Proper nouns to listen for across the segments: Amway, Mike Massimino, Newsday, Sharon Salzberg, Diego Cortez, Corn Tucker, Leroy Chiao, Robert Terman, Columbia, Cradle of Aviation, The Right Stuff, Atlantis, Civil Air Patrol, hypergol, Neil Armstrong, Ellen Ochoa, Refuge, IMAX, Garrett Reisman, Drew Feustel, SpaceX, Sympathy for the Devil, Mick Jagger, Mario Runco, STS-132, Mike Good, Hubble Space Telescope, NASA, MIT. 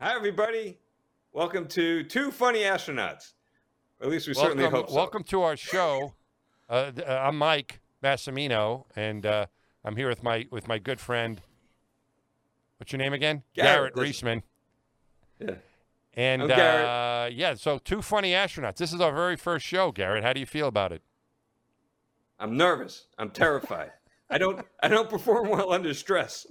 Hi, everybody. Welcome to Two Funny Astronauts. Or at least we certainly hope so. Welcome to our show. I'm Mike Massimino, and I'm here with my good friend. What's your name again? Garrett Reisman. Yeah. And so Two Funny Astronauts. This is our very first show, Garrett. How do you feel about it? I'm nervous. I'm terrified. I don't perform well under stress.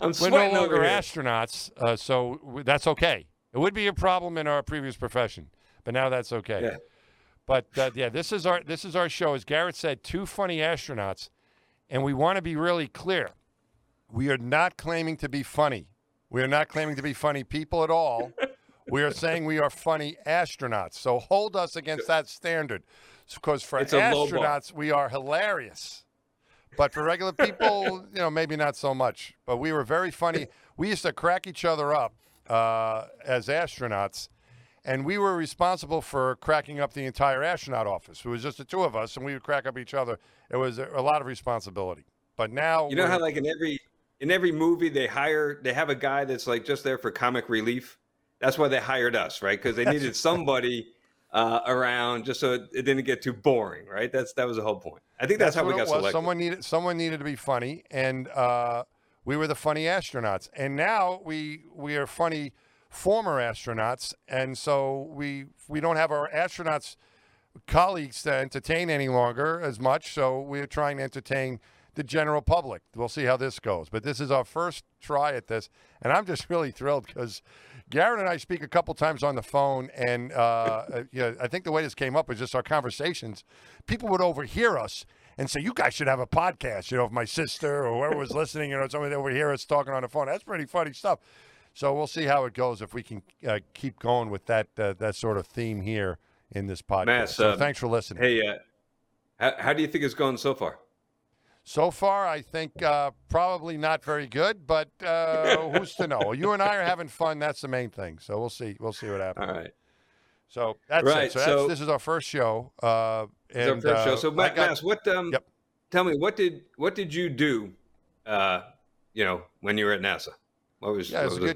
I'm sweating. We're no longer astronauts, so that's okay. It would be a problem in our previous profession, but now that's okay. Yeah. But this is our show. As Garrett said, Two Funny Astronauts, and we want to be really clear. We are not claiming to be funny. We are not claiming to be funny people at all. We are saying we are funny astronauts. So hold us against that standard. Because for astronauts, we are hilarious. But for regular people, maybe not so much. But we were very funny. We used to crack each other up as astronauts. And we were responsible for cracking up the entire astronaut office. It was just the two of us, and we would crack up each other. It was a lot of responsibility. But now... You know how, like, in every movie, they have a guy that's, like, just there for comic relief? That's why they hired us, right? Because they needed somebody... around just so it didn't get too boring, right? That was the whole point. I think that's how we got selected. Someone needed to be funny, and we were the funny astronauts. And now we are funny former astronauts, and so we don't have our astronauts colleagues to entertain any longer as much. So we're trying to entertain the general public. We'll see how this goes, but this is our first try at this, and I'm just really thrilled because Garrett and I speak a couple times on the phone, and I think the way this came up was just our conversations. People would overhear us and say, "You guys should have a podcast." If my sister or whoever was listening, somebody overhear us talking on the phone. That's pretty funny stuff. So we'll see how it goes if we can keep going with that sort of theme here in this podcast. Mass, so thanks for listening. Hey, how do you think it's going so far? So far, I think probably not very good, but who's to know? You and I are having fun. That's the main thing. So we'll see. We'll see what happens. All right. So that's right. It. So this is our first show. So Mass, tell me, what did you do? When you were at NASA,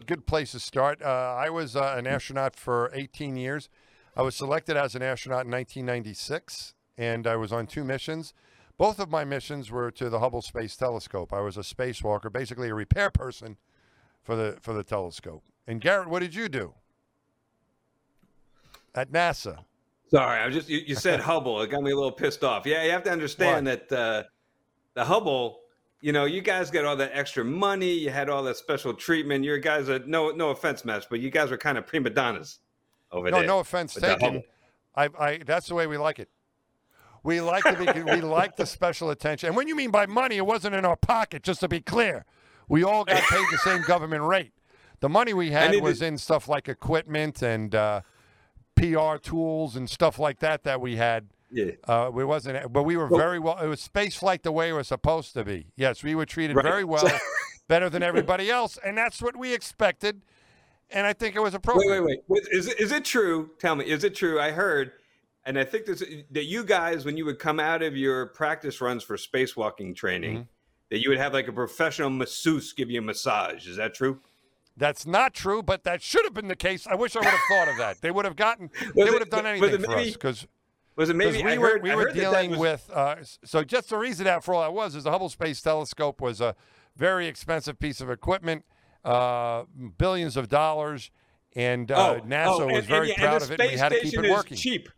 good place to start. I was an astronaut for 18 years. I was selected as an astronaut in 1996, and I was on two missions. Both of my missions were to the Hubble Space Telescope. I was a spacewalker, basically a repair person for the telescope. And Garrett, what did you do at NASA? Sorry, you said Hubble. It got me a little pissed off. Yeah, you have to understand that the Hubble, you guys get all that extra money. You had all that special treatment. You guys are, no offense, Matt, but you guys were kind of prima donnas over there. No offense taken. I that's the way we like it. We like the special attention. And when you mean by money, it wasn't in our pocket, just to be clear. We all got paid the same government rate. The money we had was in stuff like equipment and PR tools and stuff like that we had. Yeah. We were very well. It was space flight the way it was supposed to be. Yes, we were treated very well, better than everybody else. And that's what we expected. And I think it was appropriate. Wait. Is it true? Tell me, is it true? I heard. And I think that you guys, when you would come out of your practice runs for spacewalking training, that you would have like a professional masseuse give you a massage. Is that true? That's not true, but that should have been the case. I wish I would have thought of that. They would have done anything for us because so just the reason that for all that was is the Hubble Space Telescope was a very expensive piece of equipment, billions of dollars, and NASA was very proud of it. And we had to keep it working. Cheap.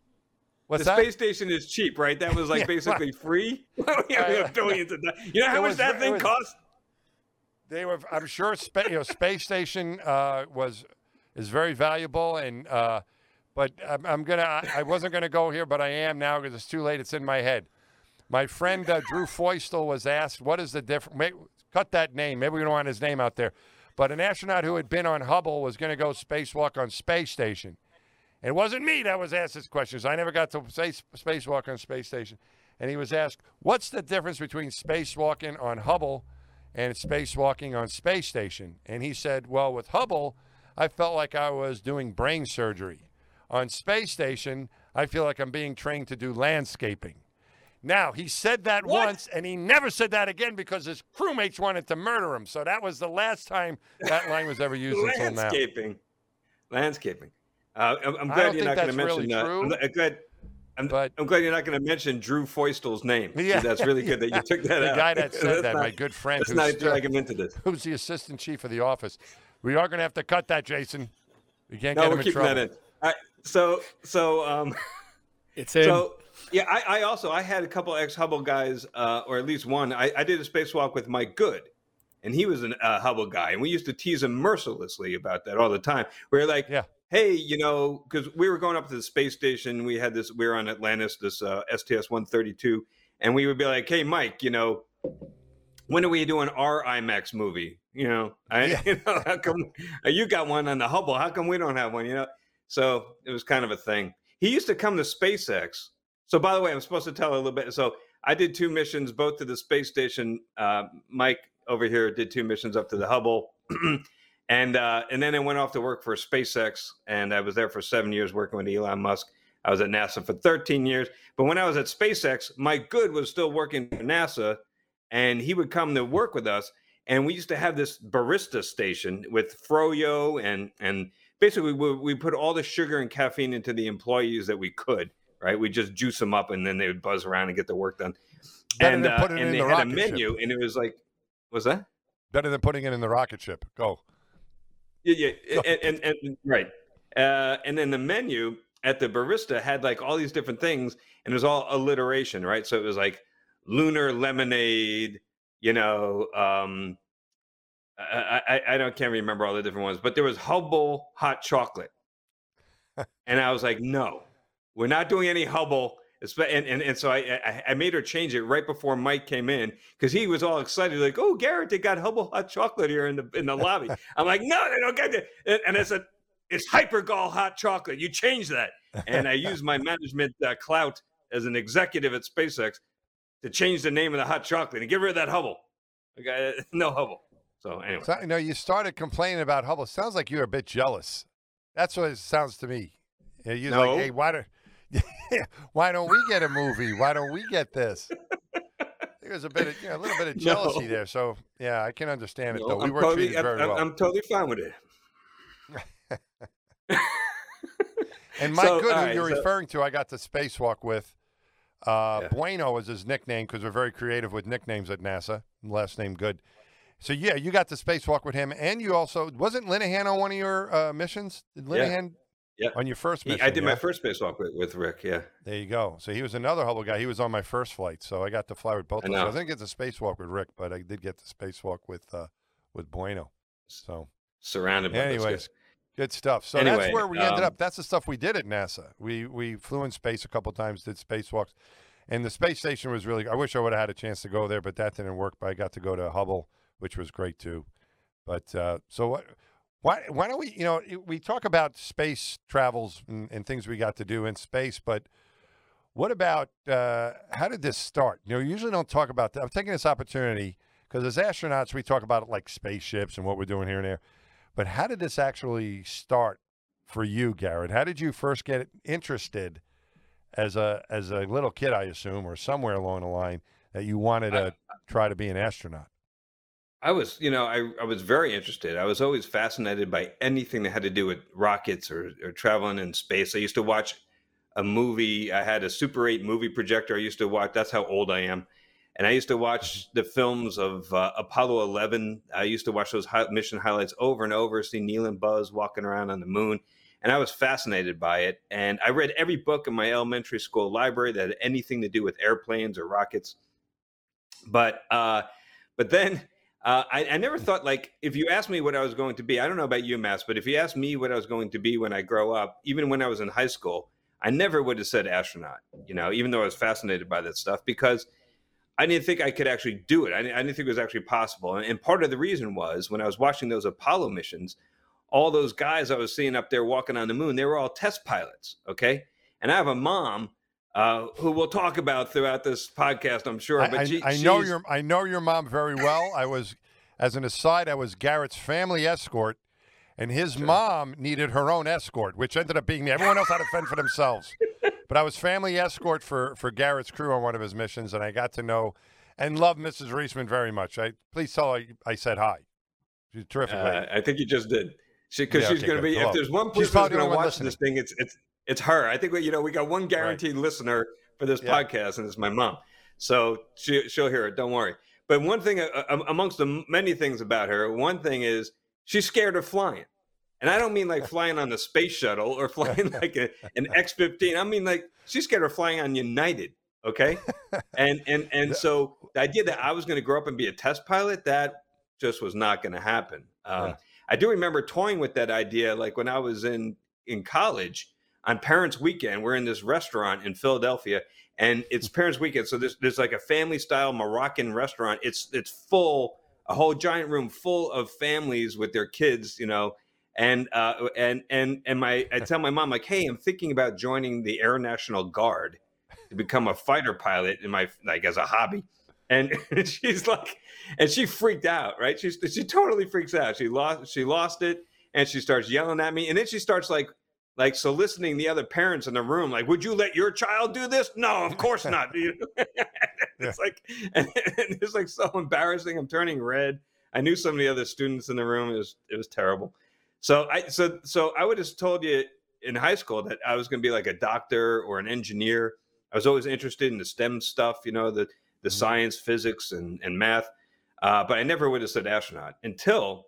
What's the that? Space station is cheap, right? That was like basically free. We have billions of dollars. You know how much that thing cost? They were, I'm sure, space station is very valuable, and but I wasn't gonna go here, but I am now because it's too late. It's in my head. My friend Drew Feustel was asked, "What is the difference?" Cut that name. Maybe we don't want his name out there. But an astronaut who had been on Hubble was gonna go spacewalk on space station. It wasn't me that was asked this question. So I never got to say spacewalk on space station. And he was asked, what's the difference between spacewalking on Hubble and spacewalking on space station? And he said, well, with Hubble, I felt like I was doing brain surgery. On space station, I feel like I'm being trained to do landscaping. Now, he said that once, and he never said that again because his crewmates wanted to murder him. So that was the last time that line was ever used until now. Landscaping. I'm glad you're not going to mention that. I'm glad you're not going to mention Drew Feustel's name. Yeah, that's really good that you took that out. The guy that said that, my good friend, who's the assistant chief of the office. We are going to have to cut that, Jason. We can't get him in trouble. No, we're keeping that in. All right, so it's him. So, yeah, I had a couple ex-Hubble guys, or at least one. I did a spacewalk with Mike Good, and he was a Hubble guy. And we used to tease him mercilessly about that all the time. We were like, hey, because we were going up to the space station. We were on Atlantis, this STS-132. And we would be like, hey, Mike, when are we doing our IMAX movie? How come you got one on the Hubble? How come we don't have one, So it was kind of a thing. He used to come to SpaceX. So, by the way, I'm supposed to tell a little bit. So I did two missions, both to the space station. Mike over here did two missions up to the Hubble. And then I went off to work for SpaceX. And I was there for 7 years working with Elon Musk. I was at NASA for 13 years. But when I was at SpaceX, Mike Good was still working for NASA. And he would come to work with us. And we used to have this barista station with froyo. And basically, we put all the sugar and caffeine into the employees that we could. Right, we just juice them up, and then they would buzz around and get the work done. And they had a menu, and it was like, "What's that?" Better than putting it in the rocket ship. Go. Yeah. And right. And then the menu at the barista had like all these different things, and it was all alliteration, right? So it was like lunar lemonade, I can't remember all the different ones, but there was Hubble hot chocolate, and I was like, no. We're not doing any Hubble. And so I made her change it right before Mike came in because he was all excited. Like, oh, Garrett, they got Hubble hot chocolate here in the lobby. I'm like, no, they don't get it. And I said, it's hypergol hot chocolate. You change that. And I used my management clout as an executive at SpaceX to change the name of the hot chocolate and get rid of that Hubble. Okay, no Hubble. So anyway. So, you started complaining about Hubble. Sounds like you're a bit jealous. That's what it sounds to me. You're like, hey, why don't we get a movie? Why don't we get this? There's a little bit of jealousy there. So yeah, I can understand it though. I'm totally fine with it. And Mike Good, who you're referring to, I got to spacewalk with. Bueno is his nickname because we're very creative with nicknames at NASA. Last name Good. So yeah, you got to spacewalk with him, and you also wasn't Linehan on one of your missions? Did Linehan? Yeah. Yeah. On your first mission. I did my first spacewalk with Rick, yeah. There you go. So he was another Hubble guy. He was on my first flight, so I got to fly with both of us. I didn't get to spacewalk with Rick, but I did get to spacewalk with Bueno. So surrounded by anyways, good stuff. So that's where we ended up. That's the stuff we did at NASA. We flew in space a couple times, did spacewalks. And the space station was really, I wish I would have had a chance to go there, but that didn't work. But I got to go to Hubble, which was great too. But Why don't we, we talk about space travels and things we got to do in space, but what about, how did this start? We usually don't talk about that. I'm taking this opportunity because as astronauts, we talk about it like spaceships and what we're doing here and there, but how did this actually start for you, Garrett? How did you first get interested as a little kid, I assume, or somewhere along the line that you wanted to try to be an astronaut? I was, I was very interested. I was always fascinated by anything that had to do with rockets or traveling in space. I used to watch a movie. I had a Super 8 movie projector I used to watch. That's how old I am. And I used to watch the films of Apollo 11. I used to watch those mission highlights over and over, see Neil and Buzz walking around on the moon. And I was fascinated by it. And I read every book in my elementary school library that had anything to do with airplanes or rockets. But then... I never thought, like, if you asked me what I was going to be, I don't know about you, Mass, but if you asked me what I was going to be when I grow up, even when I was in high school, I never would have said astronaut, even though I was fascinated by that stuff, because I didn't think I could actually do it. I didn't think it was actually possible. And part of the reason was when I was watching those Apollo missions, all those guys I was seeing up there walking on the moon, they were all test pilots, okay? And I have a mom who we'll talk about throughout this podcast, I'm sure. But I know your mom very well. I was, as an aside, I was Garrett's family escort, and his mom needed her own escort, which ended up being me. Everyone else had to fend for themselves. But I was family escort for Garrett's crew on one of his missions, and I got to know and love Mrs. Reisman very much. Please tell her I said hi. She's terrific. I think you just did. She's going to be, if there's one person who's going to watch this thing, it's her. I think we got one guaranteed listener for this podcast, and it's my mom. So she'll hear it. Don't worry. But one thing, amongst the many things about her, one thing is she's scared of flying. And I don't mean like flying on the space shuttle or flying like an X-15. I mean, like, she's scared of flying on United. Okay. And so the idea that I was going to grow up and be a test pilot, that just was not going to happen. I do remember toying with that idea. Like when I was in college on Parents Weekend, we're in this restaurant in Philadelphia, and it's Parents Weekend. So there's like a family style Moroccan restaurant. It's full, a whole giant room full of families with their kids, and I tell my mom, like, hey, I'm thinking about joining the Air National Guard to become a fighter pilot in my, like, as a hobby. And she's like, and she freaked out, right? She totally freaks out. She lost it, and she starts yelling at me, and then she starts like soliciting the other parents in the room, like, would you let your child do this? No, of course not. It's like, and it's like so embarrassing. I'm turning red. I knew some of the other students in the room. It was terrible. So I would have told you in high school that I was going to be like a doctor or an engineer. I was always interested in the STEM stuff, the science, physics, and math. But I never would have said astronaut until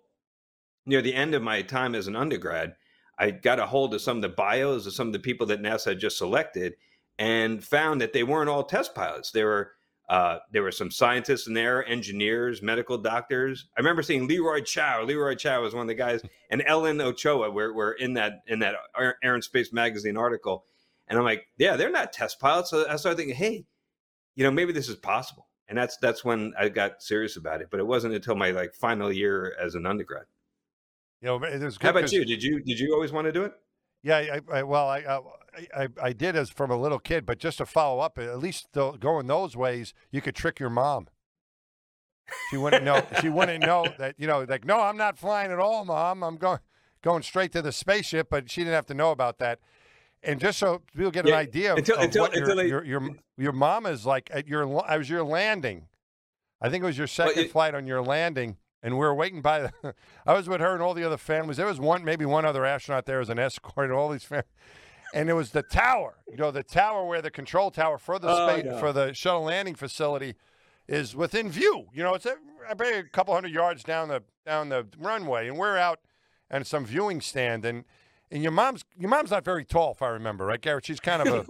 near the end of my time as an undergrad. I got a hold of some of the bios of some of the people that NASA had just selected, and found that they weren't all test pilots. There were some scientists in there, engineers, medical doctors. I remember seeing Leroy Chiao. Leroy Chiao was one of the guys, and Ellen Ochoa were in that Air and Space magazine article. And I'm like, yeah, they're not test pilots. So I started thinking, hey, maybe this is possible. And that's when I got serious about it. But it wasn't until my final year as an undergrad. How about you? Did you always want to do it? Yeah, I did as from a little kid, but just to follow up, at least going those ways, you could trick your mom. She wouldn't know. She wouldn't know that, like, no, I'm not flying at all, Mom. I'm going straight to the spaceship. But she didn't have to know about that. And just so people get an idea your mom is like at your landing. I think it was your second flight on your landing. And we were waiting by the, I was with her and all the other families. There was maybe one other astronaut there as an escort and all these families. And it was the tower, the tower where the control tower for the for the shuttle landing facility is within view. It's a couple hundred yards down the runway, and we're out on some viewing stand. And your mom's not very tall, if I remember right, Garrett. She's kind of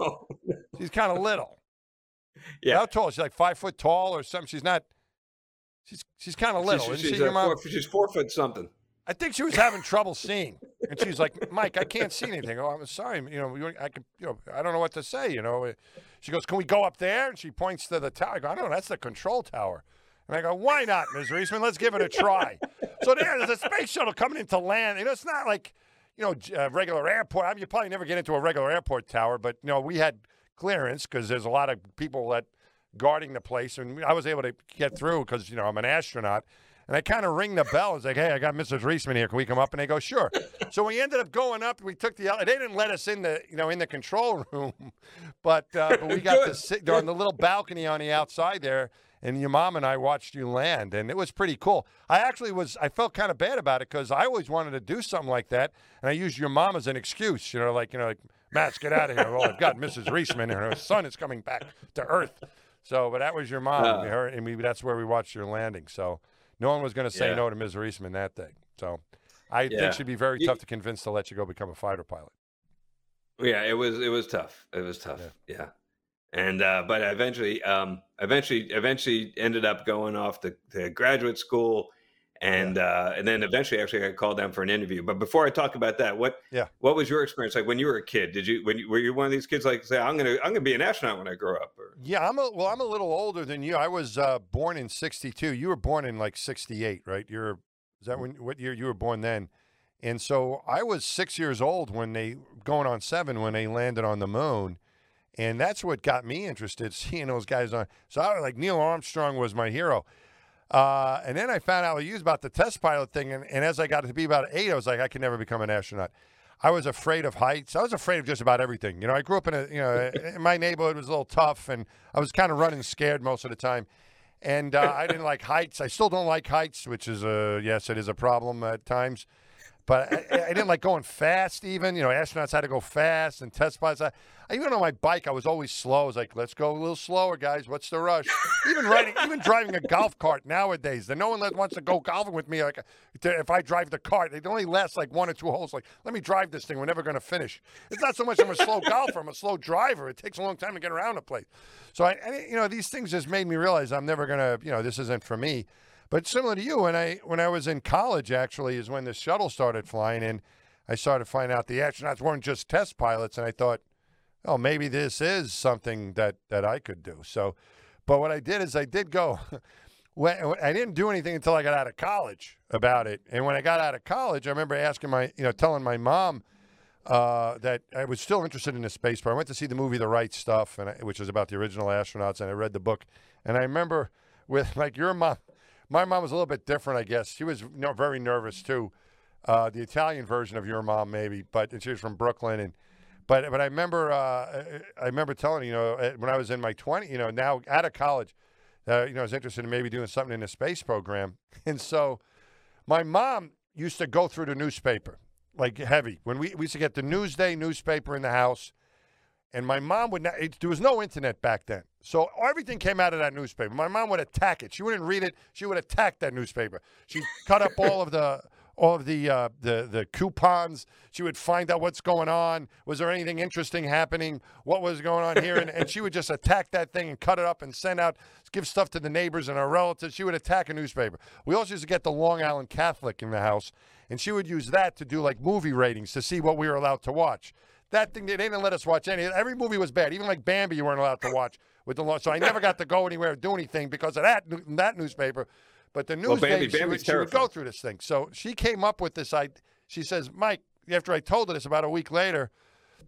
she's kind of little. Yeah, how tall? She's like 5 foot tall or something. She's not. She's kind of little. Your mom? She's 4 foot something. I think she was having trouble seeing, and she's like, "Mike, I can't see anything." Oh, I'm sorry. I don't know what to say. She goes, "Can we go up there?" And she points to the tower. I go, "I don't know. That's the control tower." And I go, "Why not, Ms. Reisman? Let's give it a try." So there's a space shuttle coming in to land. It's not like a regular airport. You probably never get into a regular airport tower, but we had clearance because there's a lot of people that guarding the place, and I was able to get through because I'm an astronaut, and I kind of ring the bell. It's like, hey, I got Mrs. Reisman here. Can we come up? And they go, sure. So we ended up going up. We took they didn't let us in the in the control room, but we got to sit on the little balcony on the outside there, and your mom and I watched you land, and it was pretty cool. I felt kind of bad about it because I always wanted to do something like that, and I used your mom as an excuse, like Matt, get out of here. Well, I've got Mrs. Reisman, and her son is coming back to Earth. So, but that was your mom, that's where we watched your landing. So, no one was going to say no to Ms. Reisman that day. So, I think she'd be very tough to convince to let you go become a fighter pilot. Yeah, it was tough. It was tough. Yeah. And but I eventually ended up going off to graduate school, and then eventually actually got called down for an interview. But before I talk about that, what was your experience like when you were a kid? Were you one of these kids like say I'm gonna be an astronaut when I grow up? Or? Yeah, I'm a little older than you. I was born in '62. You were born in like '68, right? What year you were born then? And so I was 6 years old when they landed on the moon, and that's what got me interested, seeing those guys on. So I was like, Neil Armstrong was my hero. And then I found out about the test pilot thing. And as I got to be about 8, I was like, I can never become an astronaut. I was afraid of heights. I was afraid of just about everything. You know, I grew up in a, you know, my neighborhood was a little tough, and I was kind of running scared most of the time. And I didn't like heights. I still don't like heights, which is a, yes, it is a problem at times. But I didn't like going fast even. You know, astronauts had to go fast and test pilots. Even on my bike, I was always slow. I was like, let's go a little slower, guys. What's the rush? Even driving a golf cart nowadays. No one wants to go golfing with me. Like, if I drive the cart, it only lasts like one or two holes. Like, let me drive this thing. We're never going to finish. It's not so much I'm a slow golfer. I'm a slow driver. It takes a long time to get around the place. So, these things just made me realize I'm never going to, this isn't for me. But similar to you, when I was in college, actually, is when the shuttle started flying, and I started finding out the astronauts weren't just test pilots, and I thought, oh, maybe this is something that I could do. So, but what I did is I did go. I didn't do anything until I got out of college about it, and when I got out of college, I remember asking telling my mom that I was still interested in the space program. I went to see the movie The Right Stuff, which was about the original astronauts, and I read the book, and I remember with like your mom. My mom was a little bit different, I guess. She was very nervous, too. The Italian version of your mom, maybe. And she was from Brooklyn. But I remember telling her, when I was in my 20s, now out of college, I was interested in maybe doing something in the space program. And so my mom used to go through the newspaper, like heavy. When we used to get the Newsday newspaper in the house. And my mom would not, there was no internet back then. So everything came out of that newspaper. My mom would attack it. She wouldn't read it. She would attack that newspaper. She'd cut up all of the coupons. She would find out what's going on. Was there anything interesting happening? What was going on here? And she would just attack that thing and cut it up and give stuff to the neighbors and our relatives. She would attack a newspaper. We also used to get the Long Island Catholic in the house. And she would use that to do like movie ratings to see what we were allowed to watch. That thing, they didn't let us watch any. Every movie was bad. Even like Bambi, you weren't allowed to watch with the law. So I never got to go anywhere or do anything because of that newspaper. But the Newsday, she would go through this thing. So she came up with this idea. She says, Mike, after I told her this about a week later,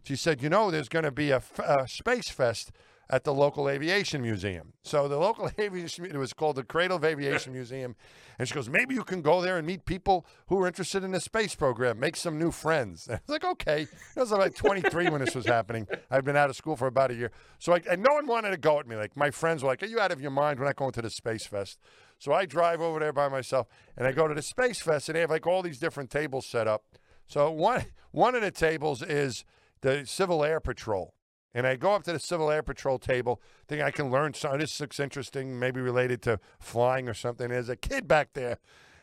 she said, there's going to be a space fest at the local aviation museum. So the local aviation, it was called the Cradle of Aviation Museum. And she goes, maybe you can go there and meet people who are interested in the space program, make some new friends. And I was like, okay. I was like 23 when this was happening. I'd been out of school for about a year. So and no one wanted to go at me. Like my friends were like, are you out of your mind? We're not going to the space fest. So I drive over there by myself and I go to the space fest and they have like all these different tables set up. So one of the tables is the Civil Air Patrol. And I go up to the Civil Air Patrol table, thinking I can learn something. This looks interesting, maybe related to flying or something. There's a kid back there.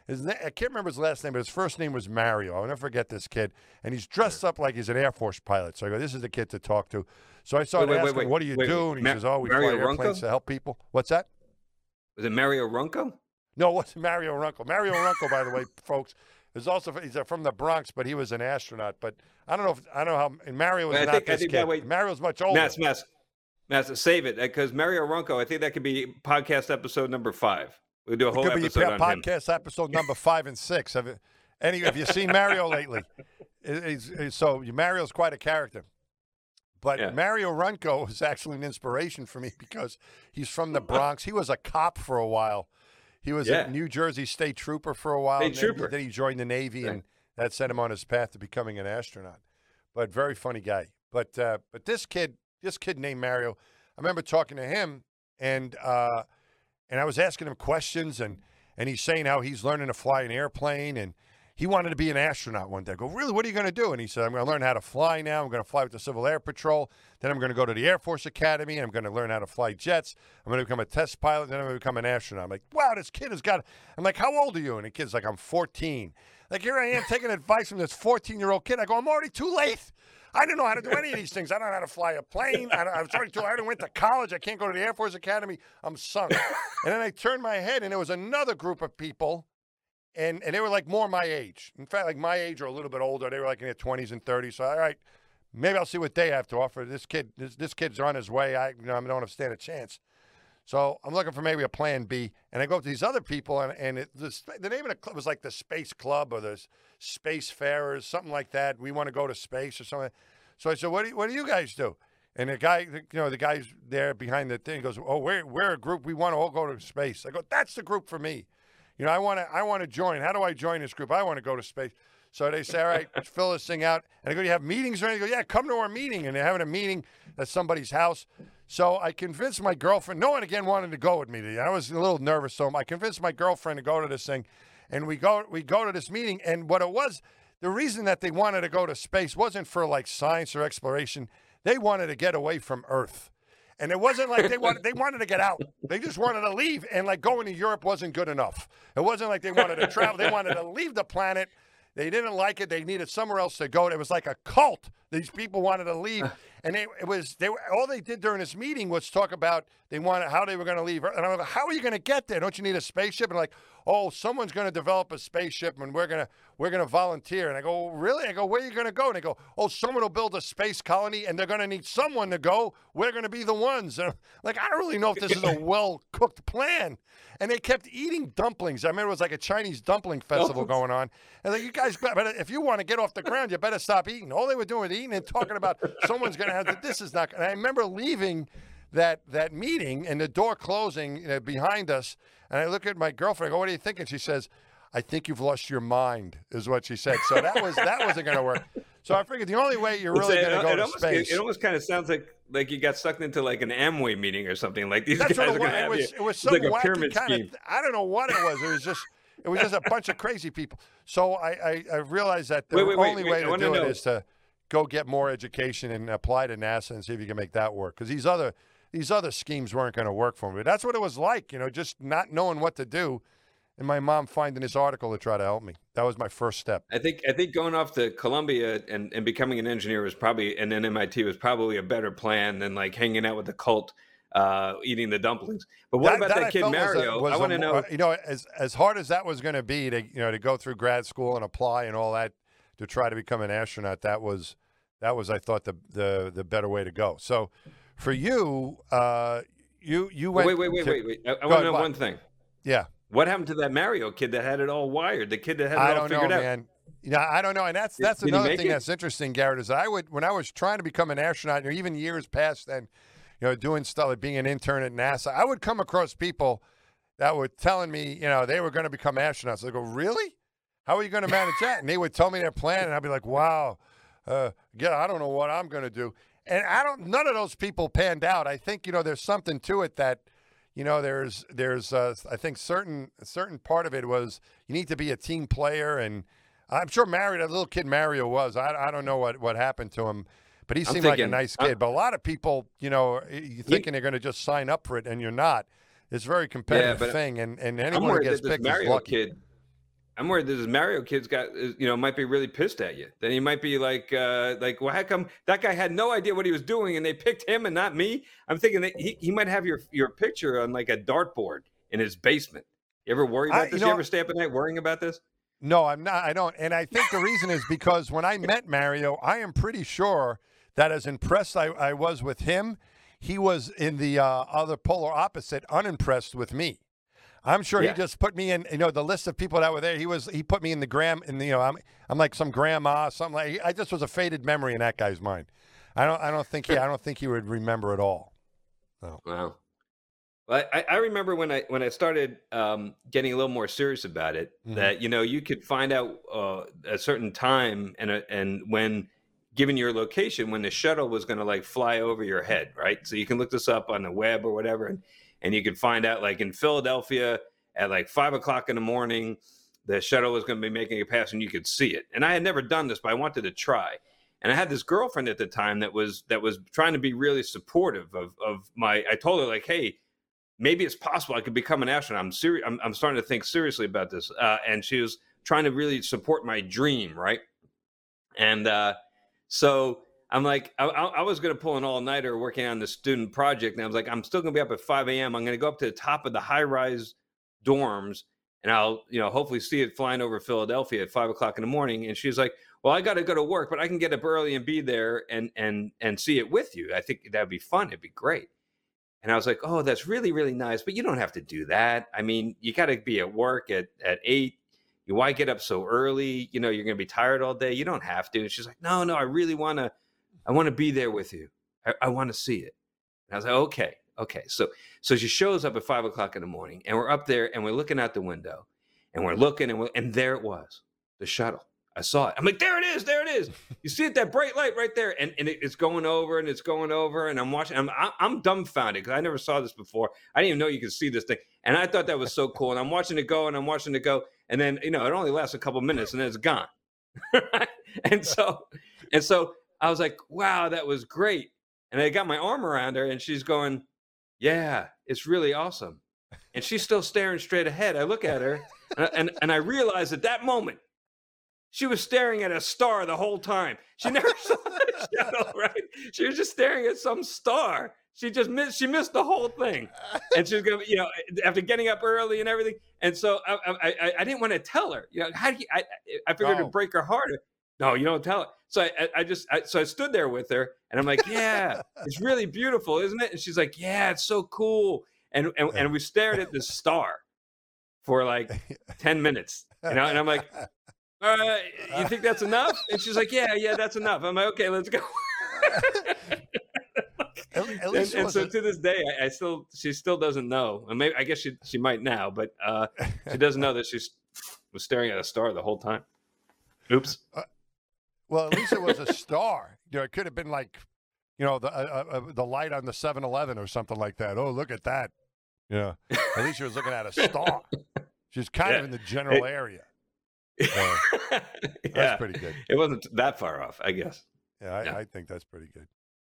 I can't remember his last name, but his first name was Mario. I'll never forget this kid. And he's dressed up like he's an Air Force pilot. So I go, this is the kid to talk to. So I started asking, what do you do? And he says, we fly airplanes to help people. What's that? Was it Mario Runco? No, it wasn't Mario Runco. Mario Runco, by the way, folks. He's from the Bronx, but he was an astronaut. But I don't know how Mario was not this kid. Mario's much older. Mass, save it because Mario Runco. I think that could be podcast episode number 5. We'll do a whole episode on him. Podcast episode number 5 and 6. Have you seen Mario lately? So Mario's quite a character. But yeah. Mario Runco is actually an inspiration for me because he's from the Bronx. He was a cop for a while. He was a New Jersey State Trooper for a while. Then he joined the Navy, and that sent him on his path to becoming an astronaut. But very funny guy. But this kid named Mario, I remember talking to him, and I was asking him questions, and he's saying how he's learning to fly an airplane, and he wanted to be an astronaut one day. I go, really? What are you going to do? And he said, I'm going to learn how to fly now. I'm going to fly with the Civil Air Patrol. Then I'm going to go to the Air Force Academy. I'm going to learn how to fly jets. I'm going to become a test pilot. Then I'm going to become an astronaut. I'm like, wow, this kid has got – I'm like, how old are you? And the kid's like, I'm 14. Like, here I am taking advice from this 14-year-old kid. I go, I'm already too late. I didn't know how to do any of these things. I don't know how to fly a plane. I was already too late. I already went to college. I can't go to the Air Force Academy. I'm sunk. And then I turned my head, and there was another group of people – And they were like more my age. In fact, like my age or a little bit older. They were like in their 20s and 30s. So, all right, maybe I'll see what they have to offer. This kid's on his way. I don't have to stand a chance. So I'm looking for maybe a plan B. And I go up to these other people, and the name of the club was like the Space Club or the Spacefarers, something like that. We want to go to space or something. So I said, what do you guys do? And the guy, the guy's there behind the thing goes, oh, we're a group. We want to all go to space. I go, that's the group for me. I want to join. How do I join this group? I want to go to space. So they say, all right, fill this thing out. And I go, do you have meetings or anything? They go, yeah, come to our meeting. And they're having a meeting at somebody's house. So I convinced my girlfriend. No one, again, wanted to go with me. I was a little nervous, so I convinced my girlfriend to go to this thing. And we go to this meeting. And what it was, the reason that they wanted to go to space wasn't for, like, science or exploration. They wanted to get away from Earth. And it wasn't like they wanted to get out. They just wanted to leave. And, like, going to Europe wasn't good enough. It wasn't like they wanted to travel. They wanted to leave the planet. They didn't like it. They needed somewhere else to go. It was like a cult. These people wanted to leave. And all they did during this meeting was talk about how they were going to leave. And I'm like, how are you going to get there? Don't you need a spaceship? And like, oh, someone's going to develop a spaceship, and we're going to volunteer. And I go, really? I go, where are you going to go? And they go, oh, someone will build a space colony, and they're going to need someone to go. We're going to be the ones. And I'm like, I don't really know if this is a well-cooked plan. And they kept eating dumplings. I remember it was like a Chinese dumpling festival going on. And like, you guys, if you want to get off the ground, you better stop eating. All they were doing was eating and talking about someone's going to. This is not. And I remember leaving that meeting and the door closing behind us. And I look at my girlfriend. I go, "What do you think?" And she says, "I think you've lost your mind," is what she said. So that wasn't going to work. So I figured the only way you're really going to go to space. It almost kind of sounds like you got sucked into like an Amway meeting or something. Like these guys are going to have you. It was some like a pyramid scheme. I don't know what it was. It was just. It was just a bunch of crazy people. So I realized that the only way to do it is to go get more education and apply to NASA and see if you can make that work. Because these other schemes weren't going to work for me. But that's what it was like, just not knowing what to do. And my mom finding this article to try to help me. That was my first step. I think going off to Columbia and becoming an engineer was probably, and then MIT was probably a better plan than like hanging out with the cult, eating the dumplings. But what about that kid Mario? I want to know. As hard as that was going to be to go through grad school and apply and all that to try to become an astronaut, that was, I thought, the better way to go. So, for you, you went. Wait! I want to know one thing. Yeah. What happened to that Mario kid that had it all wired? The kid that had it all figured out. I don't know, man. I don't know. And that's another thing that's interesting, Garrett. Is when I was trying to become an astronaut, or even years past then, doing stuff like being an intern at NASA, I would come across people that were telling me, they were going to become astronauts. I go, really? How are you going to manage that? And they would tell me their plan, and I'd be like, wow. I don't know what I'm going to do. And none of those people panned out. I think, there's something to it that, there's I think certain part of it was you need to be a team player. And I'm sure that little kid Mario was, I don't know what happened to him, but he seemed like a nice kid. But a lot of people, you're thinking they're going to just sign up for it and you're not. It's a very competitive thing. And anyone who gets picked is lucky. I'm worried this Mario kid's got, might be really pissed at you. Then he might be like, well, how come that guy had no idea what he was doing and they picked him and not me? I'm thinking that he might have your picture on like a dartboard in his basement. You ever worry about this? You ever stay up at night worrying about this? No, I'm not. I don't. And I think the reason is because when I met Mario, I am pretty sure that as impressed I was with him, he was in the other polar opposite, unimpressed with me. I'm sure he just put me in, the list of people that were there. He put me in the I'm like some grandma, something like. I just was a faded memory in that guy's mind. I don't think he would remember at all. No. Wow. Well, I remember when I started getting a little more serious about it, mm-hmm. that you could find out a certain time and when, given your location, when the shuttle was going to like fly over your head, right? So you can look this up on the web or whatever. And you could find out, like in Philadelphia, at like 5 o'clock in the morning, the shuttle was going to be making a pass, and you could see it. And I had never done this, but I wanted to try. And I had this girlfriend at the time that was trying to be really supportive of my. I told her like, hey, maybe it's possible I could become an astronaut. I'm serious. I'm starting to think seriously about this. And she was trying to really support my dream, right? And so. I'm like, I was going to pull an all-nighter working on the student project. And I was like, I'm still going to be up at 5 a.m. I'm going to go up to the top of the high-rise dorms, and I'll, hopefully see it flying over Philadelphia at 5 o'clock in the morning. And she's like, well, I got to go to work, but I can get up early and be there and see it with you. I think that'd be fun. It'd be great. And I was like, oh, that's really, really nice. But you don't have to do that. I mean, you got to be at work at 8. Why get up so early? You're going to be tired all day. You don't have to. And she's like, no, I really want to. I want to be there with you. I want to see it. And I was like, okay. So she shows up at 5 o'clock in the morning, and we're up there, and we're looking out the window, and we're looking, and there it was, the shuttle. I saw it. I'm like, there it is. You see it, that bright light right there. And it's going over and I'm watching. I'm dumbfounded because I never saw this before. I didn't even know you could see this thing. And I thought that was so cool. And I'm watching it go. And then, it only lasts a couple minutes and then it's gone. and so I was like, wow, that was great. And I got my arm around her and she's going, yeah, it's really awesome. And she's still staring straight ahead. I look at her and I realized at that moment, she was staring at a star the whole time. She never saw the shadow, right? She was just staring at some star. She missed the whole thing. And she was going to, after getting up early and everything. And so I didn't want to tell her, how do you, I figured it'd break her heart. No, you don't tell her. So I stood there with her and I'm like, yeah, it's really beautiful, isn't it? And she's like, yeah, it's so cool. And we stared at this star for like 10 minutes, and I'm like, you think that's enough? And she's like, yeah, that's enough. I'm like, okay, let's go. at least and so to this day, she still doesn't know. And maybe, I guess she might now, but she doesn't know that she was staring at a star the whole time. Oops. Well, at least it was a star. It could have been like, the light on the 7-Eleven or something like that. Oh, look at that. Yeah. At least she was looking at a star. She's kind of in the general area. That's pretty good. It wasn't that far off, I guess. I think that's pretty good.